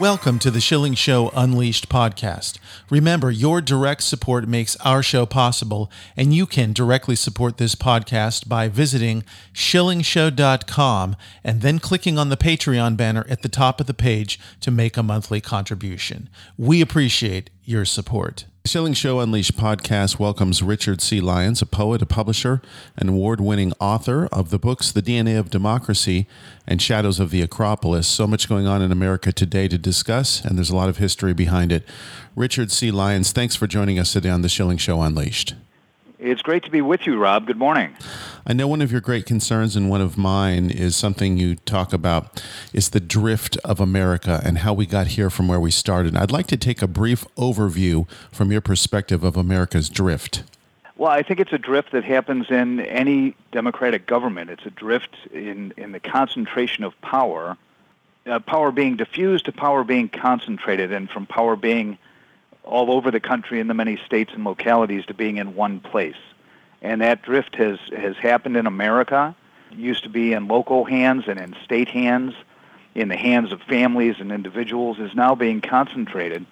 Welcome to the Schilling Show Unleashed podcast. Remember, your direct support makes our show possible, and you can directly support this podcast by visiting schillingshow.com and then clicking on the Patreon banner at the top of the page to make a monthly contribution. We appreciate your support. Schilling Show Unleashed podcast welcomes Richard C. Lyons, a poet, a publisher, an award-winning author of the books The DNA of Democracy and Shadows of the Acropolis. So much going on in America today to discuss, and there's a lot of history behind it. Richard C. Lyons, thanks for joining us today on the Schilling Show Unleashed. It's great to be with you, Rob. Good morning. I know one of your great concerns and one of mine is something you talk about is the drift of America and how we got here from where we started. I'd like to take a brief overview from your perspective of America's drift. Well, I think it's a drift that happens in any democratic government. It's a drift in the concentration of power, power being diffused to power being concentrated, and from power being all over the country in the many states and localities to being in one place. And that drift has happened in America. It used to be in local hands and in state hands, in the hands of families and individuals, is now being concentrated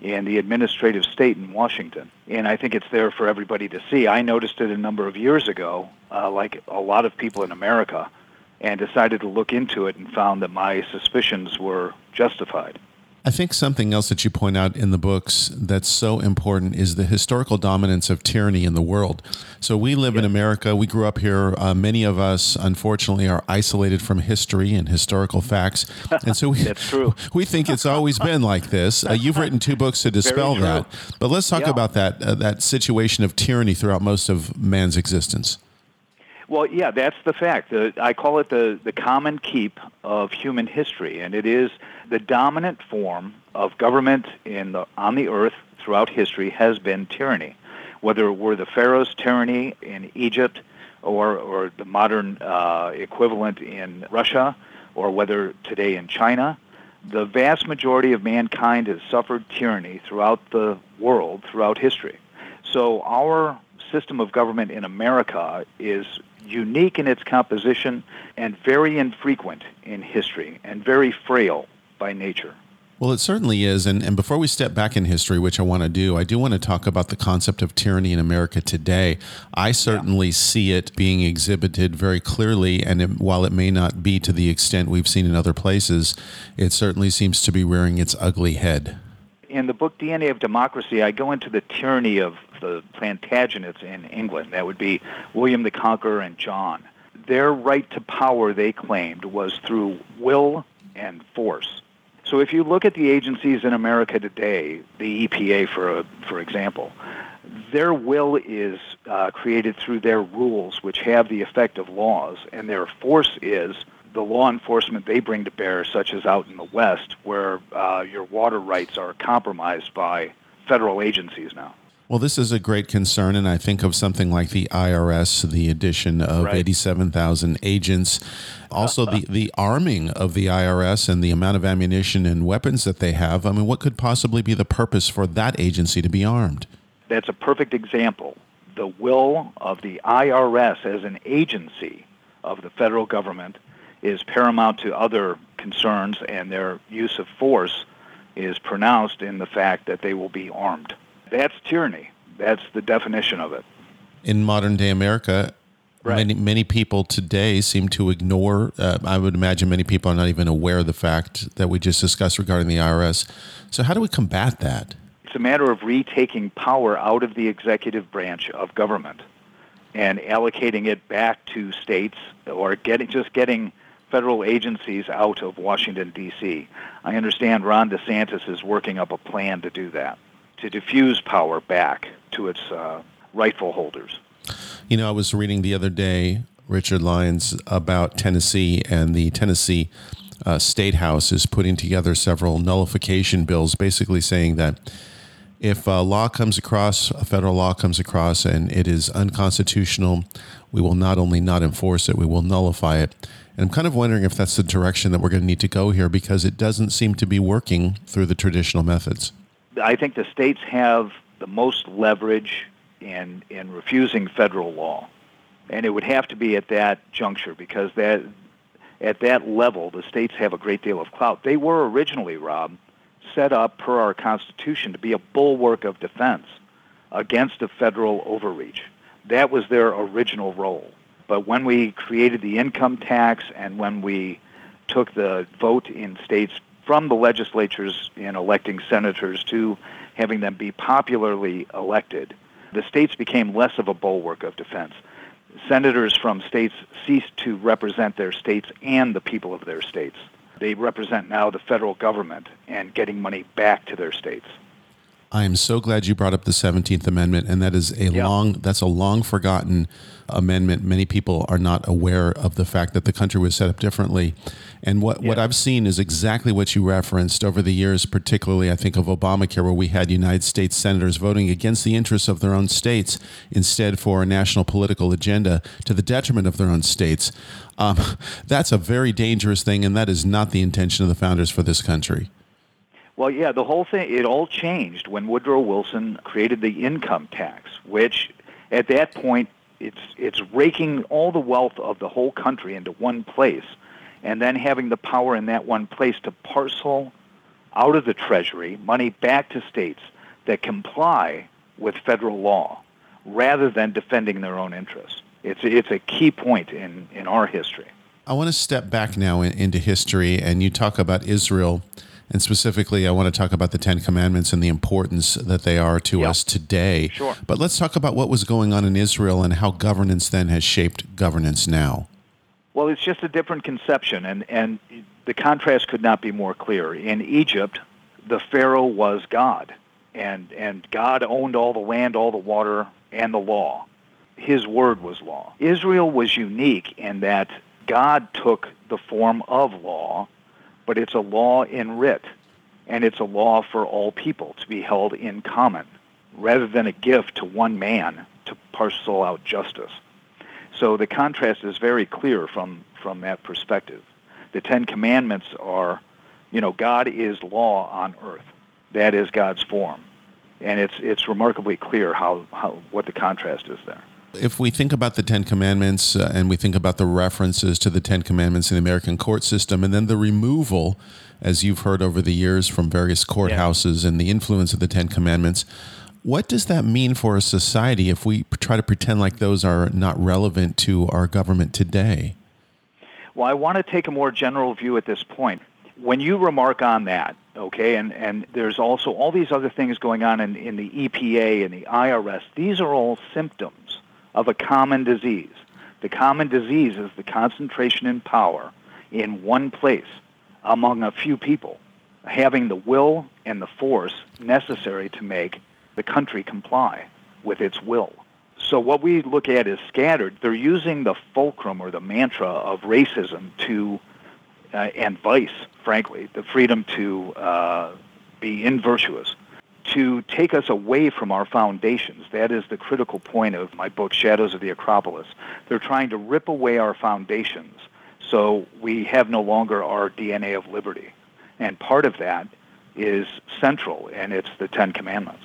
in the administrative state in Washington. And I think it's there for everybody to see. I noticed it a number of years ago, like a lot of people in America, and decided to look into it and found that my suspicions were justified. I think something else that you point out in the books that's so important is the historical dominance of tyranny in the world. So we live in America. We grew up here. Many of us, unfortunately, are isolated from history and historical facts. And so we, that's true. We think it's always been like this. You've written two books to dispel that. But let's talk about that situation of tyranny throughout most of man's existence. Well, yeah, that's the fact. I call it the common keep of human history, and it is the dominant form of government on the earth throughout history has been tyranny, whether it were the Pharaoh's tyranny in Egypt or the modern equivalent in Russia or whether today in China. The vast majority of mankind has suffered tyranny throughout the world, throughout history. So our system of government in America is unique in its composition and very infrequent in history and very frail by nature. Well, it certainly is. And before we step back in history, which I want to do, I do want to talk about the concept of tyranny in America today. I certainly see it being exhibited very clearly. And while it may not be to the extent we've seen in other places, it certainly seems to be rearing its ugly head. In the book DNA of Democracy, I go into the tyranny of the Plantagenets in England. That would be William the Conqueror and John. Their right to power, they claimed, was through will and force. So if you look at the agencies in America today, the EPA, for example, their will is created through their rules, which have the effect of laws, and their force is the law enforcement they bring to bear, such as out in the West, where your water rights are compromised by federal agencies now. Well, this is a great concern, and I think of something like the IRS, the addition of 87,000 agents, also the arming of the IRS and the amount of ammunition and weapons that they have. I mean, what could possibly be the purpose for that agency to be armed? That's a perfect example. The will of the IRS as an agency of the federal government is paramount to other concerns, and their use of force is pronounced in the fact that they will be armed. That's tyranny. That's the definition of it. In modern-day America, many people today seem to ignore, I would imagine many people are not even aware of the fact that we just discussed regarding the IRS. So how do we combat that? It's a matter of retaking power out of the executive branch of government and allocating it back to states or getting federal agencies out of Washington, D.C. I understand Ron DeSantis is working up a plan to do that, to diffuse power back to its rightful holders. You know, I was reading the other day Richard Lyons about Tennessee, and the Tennessee State House is putting together several nullification bills, basically saying that if a federal law comes across and it is unconstitutional, we will not only not enforce it, we will nullify it. And I'm kind of wondering if that's the direction that we're going to need to go here, because it doesn't seem to be working through the traditional methods. I think the states have the most leverage in refusing federal law. And it would have to be at that juncture, because at that level, the states have a great deal of clout. They were originally, Rob, set up per our Constitution to be a bulwark of defense against a federal overreach. That was their original role. But when we created the income tax and when we took the vote in states from the legislatures in electing senators to having them be popularly elected, the states became less of a bulwark of defense. Senators from states ceased to represent their states and the people of their states. They represent now the federal government and getting money back to their states. I am so glad you brought up the 17th Amendment, and that is that's a long forgotten amendment. Many people are not aware of the fact that the country was set up differently. And what I've seen is exactly what you referenced over the years, particularly I think of Obamacare, where we had United States senators voting against the interests of their own states instead for a national political agenda to the detriment of their own states. That's a very dangerous thing, and that is not the intention of the founders for this country. Well, yeah, the whole thing, it all changed when Woodrow Wilson created the income tax, which at that point, it's raking all the wealth of the whole country into one place and then having the power in that one place to parcel out of the Treasury money back to states that comply with federal law rather than defending their own interests. It's a key point in our history. I want to step back now into history, and you talk about Israel. And specifically, I want to talk about the Ten Commandments and the importance that they are to us today. Sure. But let's talk about what was going on in Israel and how governance then has shaped governance now. Well, it's just a different conception, and the contrast could not be more clear. In Egypt, the Pharaoh was God, and God owned all the land, all the water, and the law. His word was law. Israel was unique in that God took the form of law, but it's a law in writ, and it's a law for all people to be held in common, rather than a gift to one man to parcel out justice. So the contrast is very clear from that perspective. The Ten Commandments are, God is law on earth. That is God's form. And it's remarkably clear what the contrast is there. If we think about the Ten Commandments and we think about the references to the Ten Commandments in the American court system, and then the removal, as you've heard over the years, from various courthouses and the influence of the Ten Commandments, what does that mean for a society if we try to pretend like those are not relevant to our government today? Well, I want to take a more general view at this point. When you remark on that, okay, and there's also all these other things going on in the EPA and the IRS, these are all symptoms of a common disease. The common disease is the concentration in power in one place among a few people, having the will and the force necessary to make the country comply with its will. So what we look at is scattered. They're using the fulcrum or the mantra of racism to, and vice, frankly, the freedom to be invirtuous, to take us away from our foundations. That is the critical point of my book, Shadows of the Acropolis. They're trying to rip away our foundations so we have no longer our DNA of liberty. And part of that is central, and it's the Ten Commandments.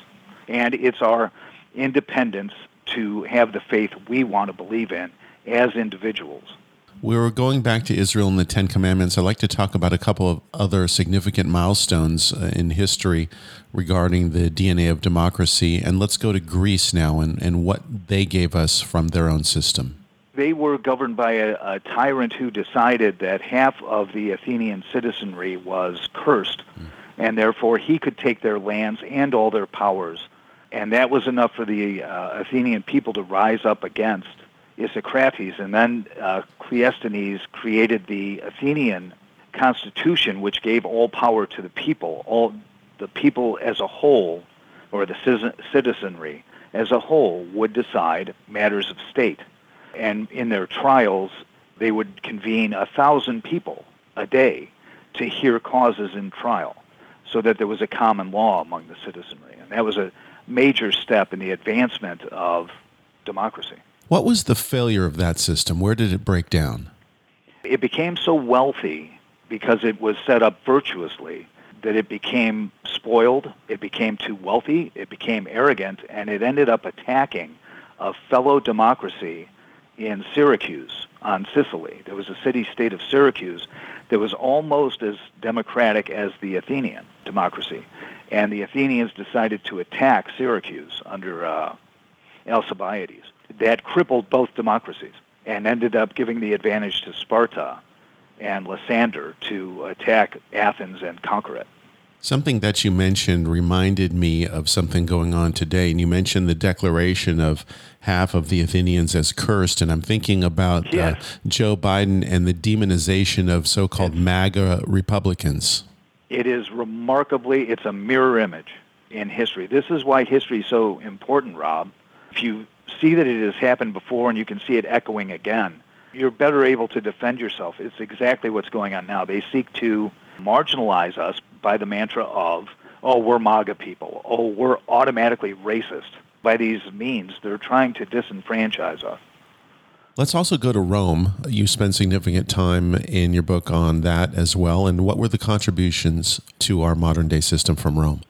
And it's our independence to have the faith we want to believe in as individuals. We were going back to Israel and the Ten Commandments. I'd like to talk about a couple of other significant milestones in history regarding the DNA of democracy. And let's go to Greece now and what they gave us from their own system. They were governed by a tyrant who decided that half of the Athenian citizenry was cursed, and therefore he could take their lands and all their powers. And that was enough for the Athenian people to rise up against Isocrates, and then Cleisthenes created the Athenian constitution, which gave all power to the people, all the people as a whole, or the citizenry as a whole, would decide matters of state. And in their trials, they would convene 1,000 people a day to hear causes in trial so that there was a common law among the citizenry. And that was a major step in the advancement of democracy. What was the failure of that system? Where did it break down? It became so wealthy because it was set up virtuously that it became spoiled, it became too wealthy, it became arrogant, and it ended up attacking a fellow democracy in Syracuse, on Sicily. There was a city-state of Syracuse that was almost as democratic as the Athenian democracy. And the Athenians decided to attack Syracuse under Alcibiades. That crippled both democracies and ended up giving the advantage to Sparta and Lysander to attack Athens and conquer it. Something that you mentioned reminded me of something going on today, and you mentioned the declaration of half of the Athenians as cursed, and I'm thinking about Joe Biden and the demonization of so-called MAGA Republicans. It is remarkably, it's a mirror image in history. This is why history is so important, Rob. If you see that it has happened before and you can see it echoing again, you're better able to defend yourself. It's exactly what's going on now. They seek to marginalize us by the mantra of, oh, we're MAGA people, oh, we're automatically racist. By these means, they're trying to disenfranchise us. Let's also go to Rome. You spend significant time in your book on that as well. And what were the contributions to our modern-day system from Rome?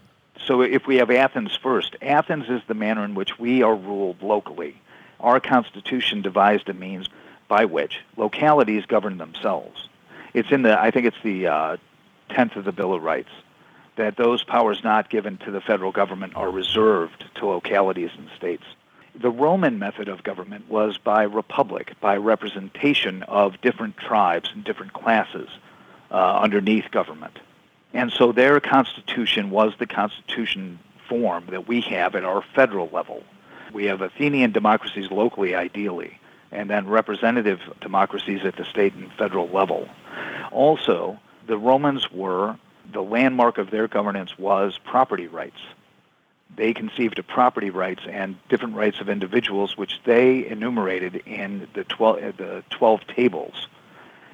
So if we have Athens first, Athens is the manner in which we are ruled locally. Our constitution devised a means by which localities govern themselves. It's in the, I think it's the 10th of the Bill of Rights, that those powers not given to the federal government are reserved to localities and states. The Roman method of government was by republic, by representation of different tribes and different classes underneath government. And so their constitution was the constitution form that we have at our federal level. We have Athenian democracies locally, ideally, and then representative democracies at the state and federal level. Also, the Romans were, the landmark of their governance was property rights. They conceived of property rights and different rights of individuals, which they enumerated in the 12 tables.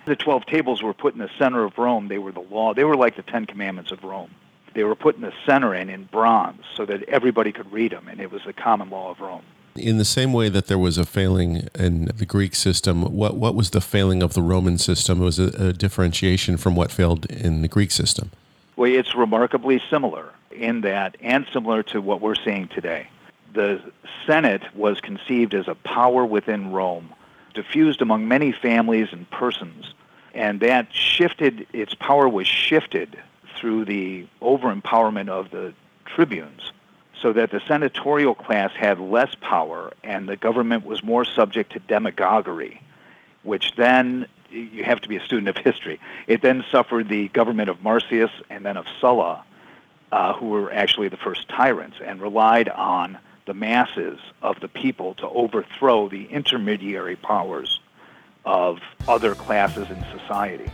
The 12 tables were put in the center of Rome. They were the law. They were like the Ten Commandments of Rome. They were put in the center and in bronze so that everybody could read them, and it was the common law of Rome. In the same way that there was a failing in the Greek system, what was the failing of the Roman system? It was a differentiation from what failed in the Greek system. Well, it's remarkably similar in that, and similar to what we're seeing today. The Senate was conceived as a power within Rome, diffused among many families and persons, and that shifted, its power was shifted through the over-empowerment of the tribunes, so that the senatorial class had less power and the government was more subject to demagoguery, which then, you have to be a student of history, it then suffered the government of Marcius and then of Sulla, who were actually the first tyrants, and relied on the masses of the people to overthrow the intermediary powers of other classes in society.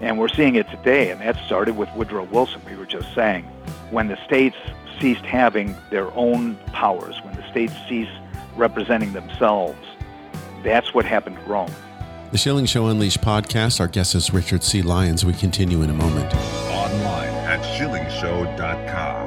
And we're seeing it today, and that started with Woodrow Wilson, we were just saying, when the states ceased having their own powers, when the states ceased representing themselves. That's what happened to Rome. The Schilling Show Unleashed podcast. Our guest is Richard C. Lyons. We continue in a moment. Online at schillingshow.com.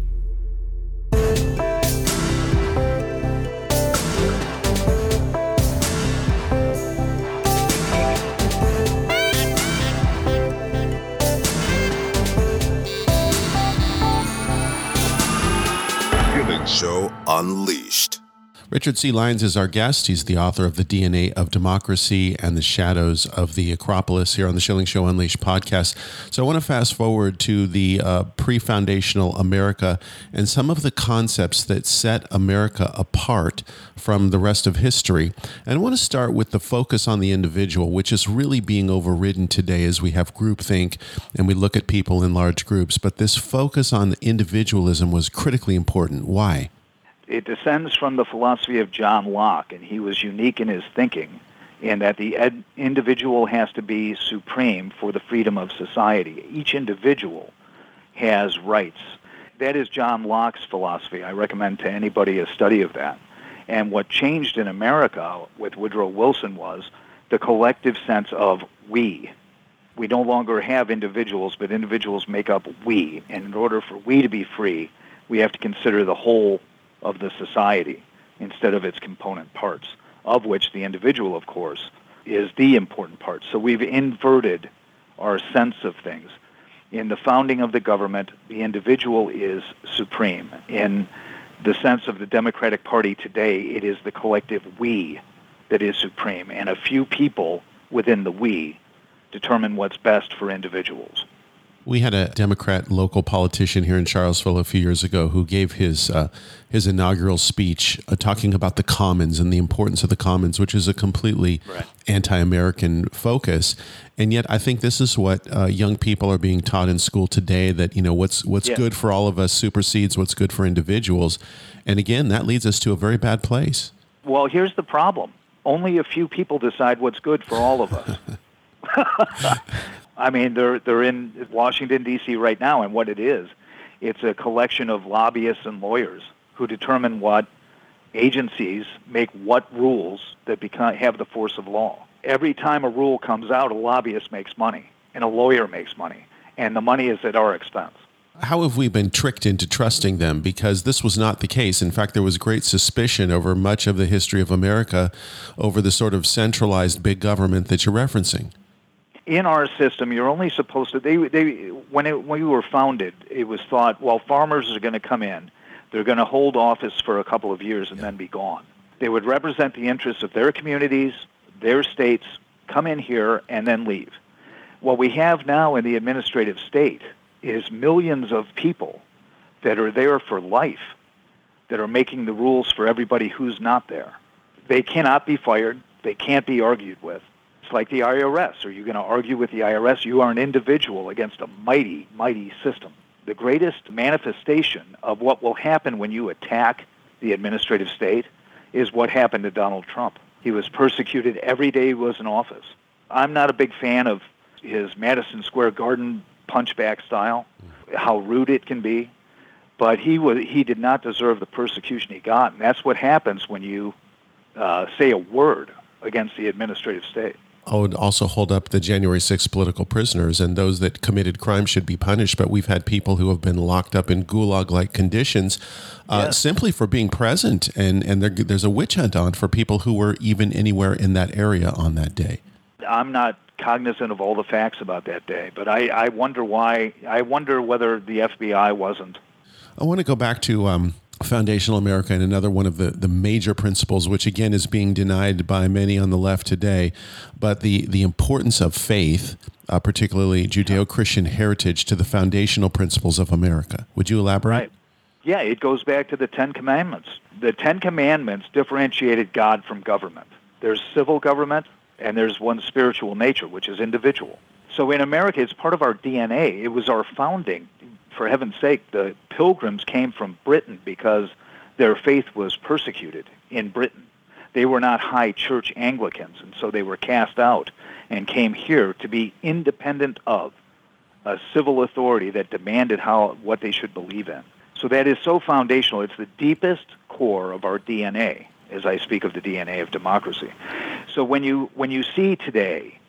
Show Unleashed. Richard C. Lyons is our guest. He's the author of The DNA of Democracy and the Shadows of the Acropolis here on the Schilling Show Unleashed podcast. So I want to fast forward to the pre-foundational America and some of the concepts that set America apart from the rest of history. And I want to start with the focus on the individual, which is really being overridden today as we have groupthink and we look at people in large groups. But this focus on individualism was critically important. Why? It descends from the philosophy of John Locke, and he was unique in his thinking in that the individual has to be supreme for the freedom of society. Each individual has rights. That is John Locke's philosophy. I recommend to anybody a study of that. And what changed in America with Woodrow Wilson was the collective sense of we. We no longer have individuals, but individuals make up we. And in order for we to be free, we have to consider the whole of the society instead of its component parts, of which the individual, of course, is the important part. So we've inverted our sense of things. In the founding of the government, the individual is supreme. In the sense of the Democratic Party today, it is the collective we that is supreme, and a few people within the we determine what's best for individuals. We had a Democrat local politician here in Charlottesville a few years ago who gave his inaugural speech talking about the commons and the importance of the commons, which is a completely anti-American focus. And yet I think this is what young people are being taught in school today, that you know what's good for all of us supersedes what's good for individuals. And again, that leads us to a very bad place. Well, here's the problem. Only a few people decide what's good for all of us. I mean, they're in Washington, D.C. right now, and what it is, it's a collection of lobbyists and lawyers who determine what agencies make what rules that have the force of law. Every time a rule comes out, a lobbyist makes money, and a lawyer makes money, and the money is at our expense. How have we been tricked into trusting them? Because this was not the case. In fact, there was great suspicion over much of the history of America over the sort of centralized big government that you're referencing. In our system, you're only supposed to, when we were founded, it was thought, well, farmers are going to come in, they're going to hold office for a couple of years and then be gone. They would represent the interests of their communities, their states, come in here, and then leave. What we have now in the administrative state is millions of people that are there for life, that are making the rules for everybody who's not there. They cannot be fired, they can't be argued with. Like the IRS. Are you going to argue with the IRS? You are an individual against a mighty, mighty system. The greatest manifestation of what will happen when you attack the administrative state is what happened to Donald Trump. He was persecuted every day he was in office. I'm not a big fan of his Madison Square Garden punchback style, how rude it can be, but he did not deserve the persecution he got, and that's what happens when you say a word against the administrative state. I would also hold up the January 6th political prisoners, and those that committed crime should be punished. But we've had people who have been locked up in gulag-like conditions simply for being present. And there's a witch hunt on for people who were even anywhere in that area on that day. I'm not cognizant of all the facts about that day, but I wonder why. I wonder whether the FBI wasn't. I want to go back to Foundational America and another one of the major principles, which again is being denied by many on the left today, but the importance of faith, particularly Judeo-Christian heritage, to the foundational principles of America. Would you elaborate? Right. Yeah, it goes back to the Ten Commandments. The Ten Commandments differentiated God from government. There's civil government, and there's one's spiritual nature, which is individual. So in America, it's part of our DNA. It was our founding. For heaven's sake, the Pilgrims came from Britain because their faith was persecuted in Britain. They were not high church Anglicans, and so they were cast out and came here to be independent of a civil authority that demanded what they should believe in. So that is so foundational. It's the deepest core of our DNA, as I speak of the DNA of democracy. So when you see today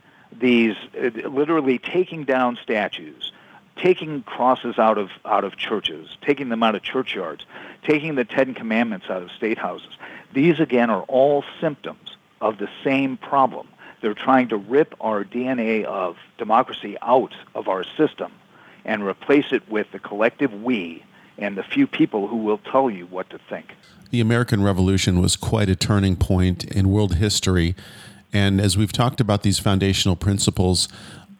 these literally taking down statues, taking crosses out of churches, taking them out of churchyards, taking the Ten Commandments out of state houses. These, again, are all symptoms of the same problem. They're trying to rip our DNA of democracy out of our system and replace it with the collective we and the few people who will tell you what to think. The American Revolution was quite a turning point in world history. And as we've talked about these foundational principles,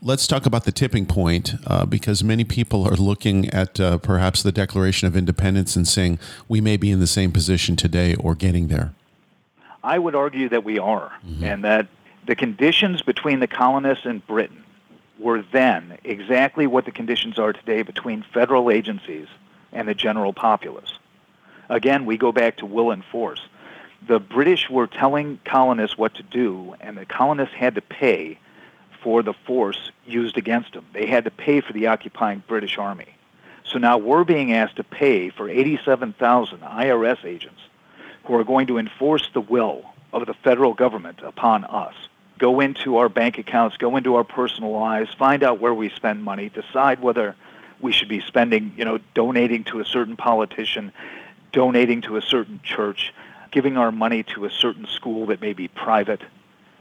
let's talk about the tipping point, because many people are looking at perhaps the Declaration of Independence and saying we may be in the same position today or getting there. I would argue that we are, and that the conditions between the colonists and Britain were then exactly what the conditions are today between federal agencies and the general populace. Again, we go back to will and force. The British were telling colonists what to do, and the colonists had to pay for the force used against them. They had to pay for the occupying British army. So now we're being asked to pay for 87,000 IRS agents who are going to enforce the will of the federal government upon us, go into our bank accounts, go into our personal lives, find out where we spend money, decide whether we should be spending, donating to a certain politician, donating to a certain church, giving our money to a certain school that may be private,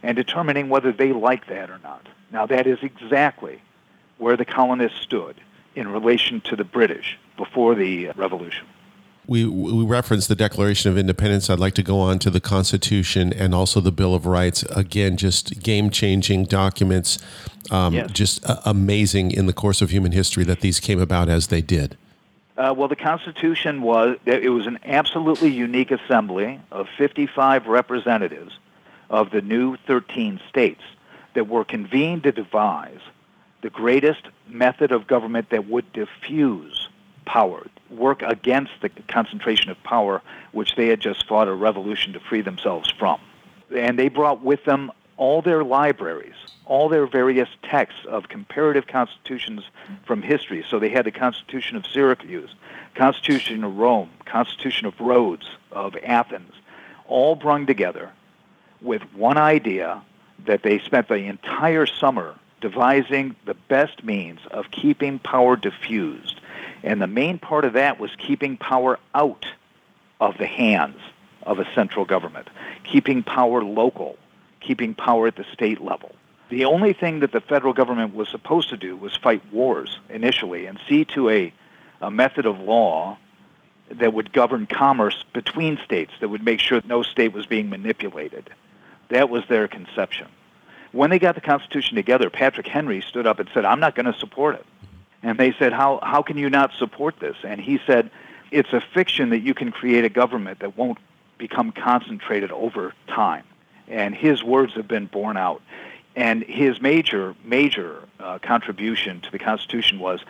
and determining whether they like that or not. Now, that is exactly where the colonists stood in relation to the British before the Revolution. We referenced the Declaration of Independence. I'd like to go on to the Constitution and also the Bill of Rights. Again, just game-changing documents, just amazing in the course of human history that these came about as they did. Well, the Constitution was an absolutely unique assembly of 55 representatives of the new 13 states that were convened to devise the greatest method of government that would diffuse power, work against the concentration of power which they had just fought a revolution to free themselves from. And they brought with them all their libraries, all their various texts of comparative constitutions from history. So they had the Constitution of Syracuse, Constitution of Rome, Constitution of Rhodes, of Athens, all brung together with one idea that they spent the entire summer devising the best means of keeping power diffused. And the main part of that was keeping power out of the hands of a central government, keeping power local, keeping power at the state level. The only thing that the federal government was supposed to do was fight wars initially and see to a method of law that would govern commerce between states, that would make sure no state was being manipulated. That was their conception. When they got the Constitution together, Patrick Henry stood up and said, "I'm not going to support it." And they said, how can you not support this? And he said, it's a fiction that you can create a government that won't become concentrated over time. And his words have been borne out. And his major contribution to the Constitution was,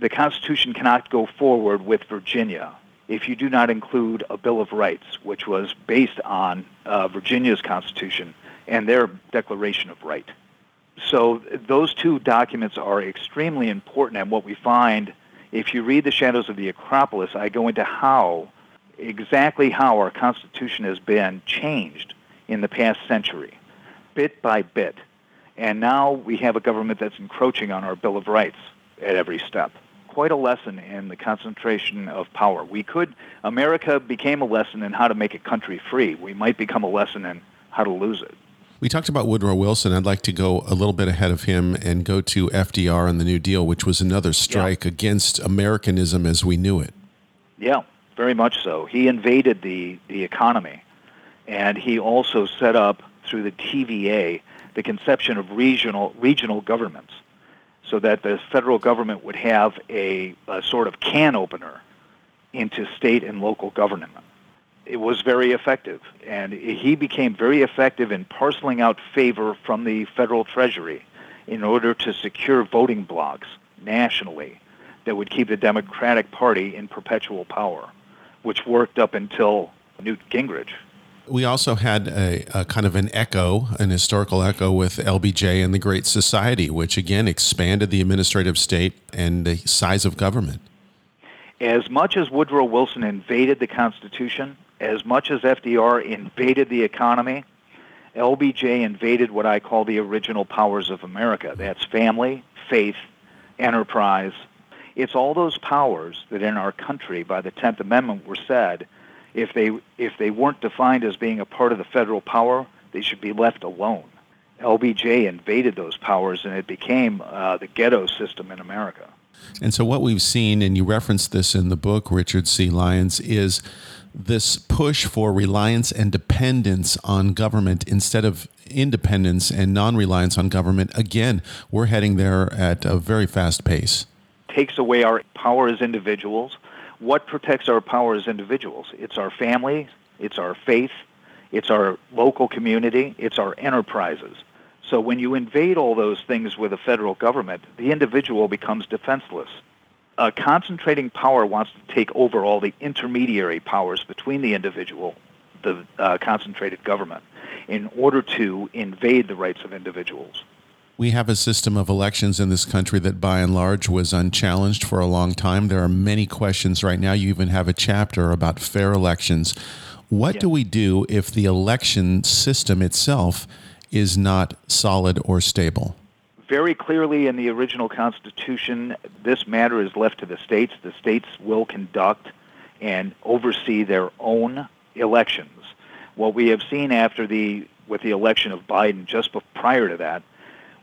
the Constitution cannot go forward with Virginia if you do not include a Bill of Rights, which was based on Virginia's Constitution and their Declaration of Right. So those two documents are extremely important, and what we find, if you read The Shadows of the Acropolis, I go into how our Constitution has been changed in the past century, bit by bit. And now we have a government that's encroaching on our Bill of Rights at every step. Quite a lesson in the concentration of power. America became a lesson in how to make a country free. We might become a lesson in how to lose it. We talked about Woodrow Wilson. I'd like to go a little bit ahead of him and go to FDR and the New Deal, which was another strike against Americanism as we knew it. Yeah, very much so. He invaded the economy, and he also set up, through the TVA, the conception of regional governments, so that the federal government would have a sort of can opener into state and local government. It was very effective, and he became very effective in parceling out favor from the federal treasury in order to secure voting blocks nationally that would keep the Democratic Party in perpetual power, which worked up until Newt Gingrich. We also had a kind of an historical echo with LBJ and the Great Society, which again expanded the administrative state and the size of government. As much as Woodrow Wilson invaded the Constitution, as much as FDR invaded the economy, LBJ invaded what I call the original powers of America. That's family, faith, enterprise. It's all those powers that in our country by the 10th Amendment were said, if they weren't defined as being a part of the federal power, they should be left alone. LBJ invaded those powers, and it became the ghetto system in America. And so what we've seen, and you referenced this in the book, Richard C. Lyons, is this push for reliance and dependence on government instead of independence and non-reliance on government. Again, we're heading there at a very fast pace. Takes away our power as individuals. What protects our power as individuals? It's our family, it's our faith, it's our local community, it's our enterprises. So when you invade all those things with a federal government, the individual becomes defenseless. Concentrating power wants to take over all the intermediary powers between the individual, the concentrated government, in order to invade the rights of individuals. We have a system of elections in this country that by and large was unchallenged for a long time. There are many questions right now. You even have a chapter about fair elections. What do we do if the election system itself is not solid or stable? Very clearly in the original Constitution, this matter is left to the states. The states will conduct and oversee their own elections. What we have seen after with the election of Biden, just prior to that,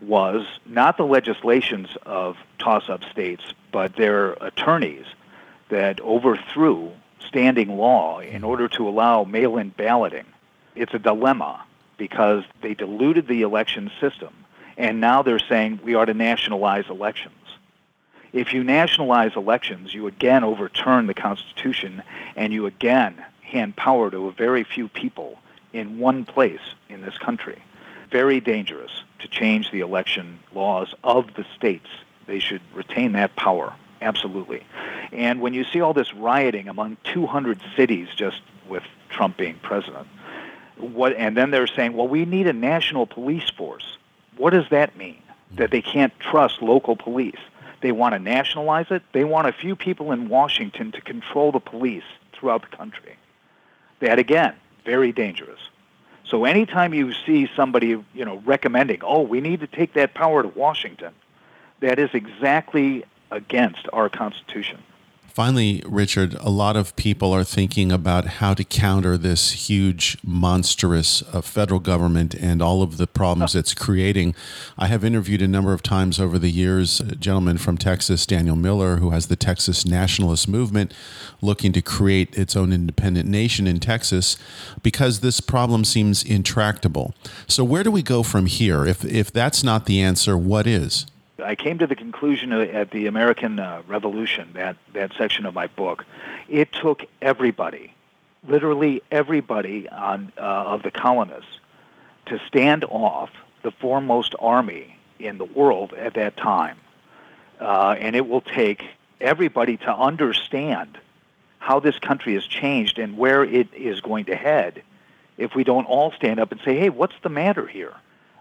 was not the legislations of toss-up states, but their attorneys that overthrew standing law in order to allow mail-in balloting. It's a dilemma, because they diluted the election system, and now they're saying we are to nationalize elections. If you nationalize elections, you again overturn the Constitution, and you again hand power to a very few people in one place in this country. Very dangerous to change the election laws of the states. They should retain that power, absolutely. And when you see all this rioting among 200 cities just with Trump being president, and then they're saying, well, we need a national police force. What does that mean? That they can't trust local police. They want to nationalize it. They want a few people in Washington to control the police throughout the country. That, again, very dangerous. So anytime you see somebody, recommending, we need to take that power to Washington, that is exactly against our Constitution. Finally, Richard, a lot of people are thinking about how to counter this huge, monstrous federal government and all of the problems it's creating. I have interviewed a number of times over the years a gentleman from Texas, Daniel Miller, who has the Texas Nationalist Movement, looking to create its own independent nation in Texas because this problem seems intractable. So where do we go from here? If that's not the answer, what is? I came to the conclusion at the American Revolution, that section of my book, it took everybody, literally everybody of the colonists, to stand off the foremost army in the world at that time. And it will take everybody to understand how this country has changed and where it is going to head if we don't all stand up and say, hey, what's the matter here?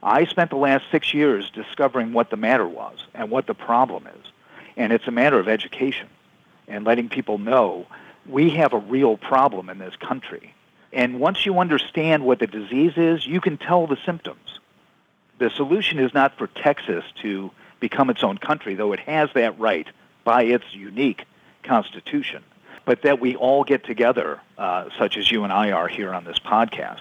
I spent the last 6 years discovering what the matter was and what the problem is. And it's a matter of education and letting people know we have a real problem in this country. And once you understand what the disease is, you can tell the symptoms. The solution is not for Texas to become its own country, though it has that right by its unique Constitution, but that we all get together, such as you and I are here on this podcast,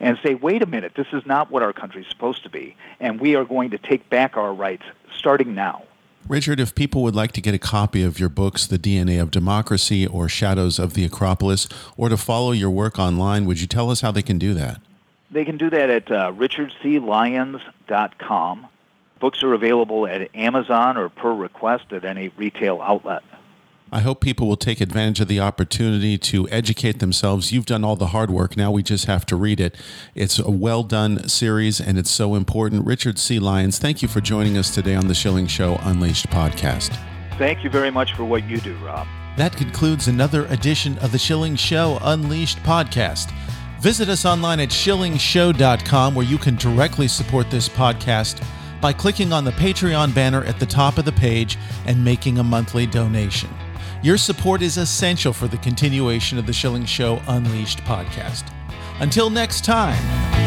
and say, wait a minute, this is not what our country is supposed to be, and we are going to take back our rights starting now. Richard, if people would like to get a copy of your books, The DNA of Democracy or Shadows of the Acropolis, or to follow your work online, would you tell us how they can do that? They can do that at richardclyons.com. Books are available at Amazon or per request at any retail outlet. I hope people will take advantage of the opportunity to educate themselves. You've done all the hard work. Now we just have to read it. It's a well-done series, and it's so important. Richard C. Lyons, thank you for joining us today on the Schilling Show Unleashed podcast. Thank you very much for what you do, Rob. That concludes another edition of the Schilling Show Unleashed podcast. Visit us online at schillingshow.com, where you can directly support this podcast by clicking on the Patreon banner at the top of the page and making a monthly donation. Your support is essential for the continuation of the Schilling Show Unleashed podcast. Until next time.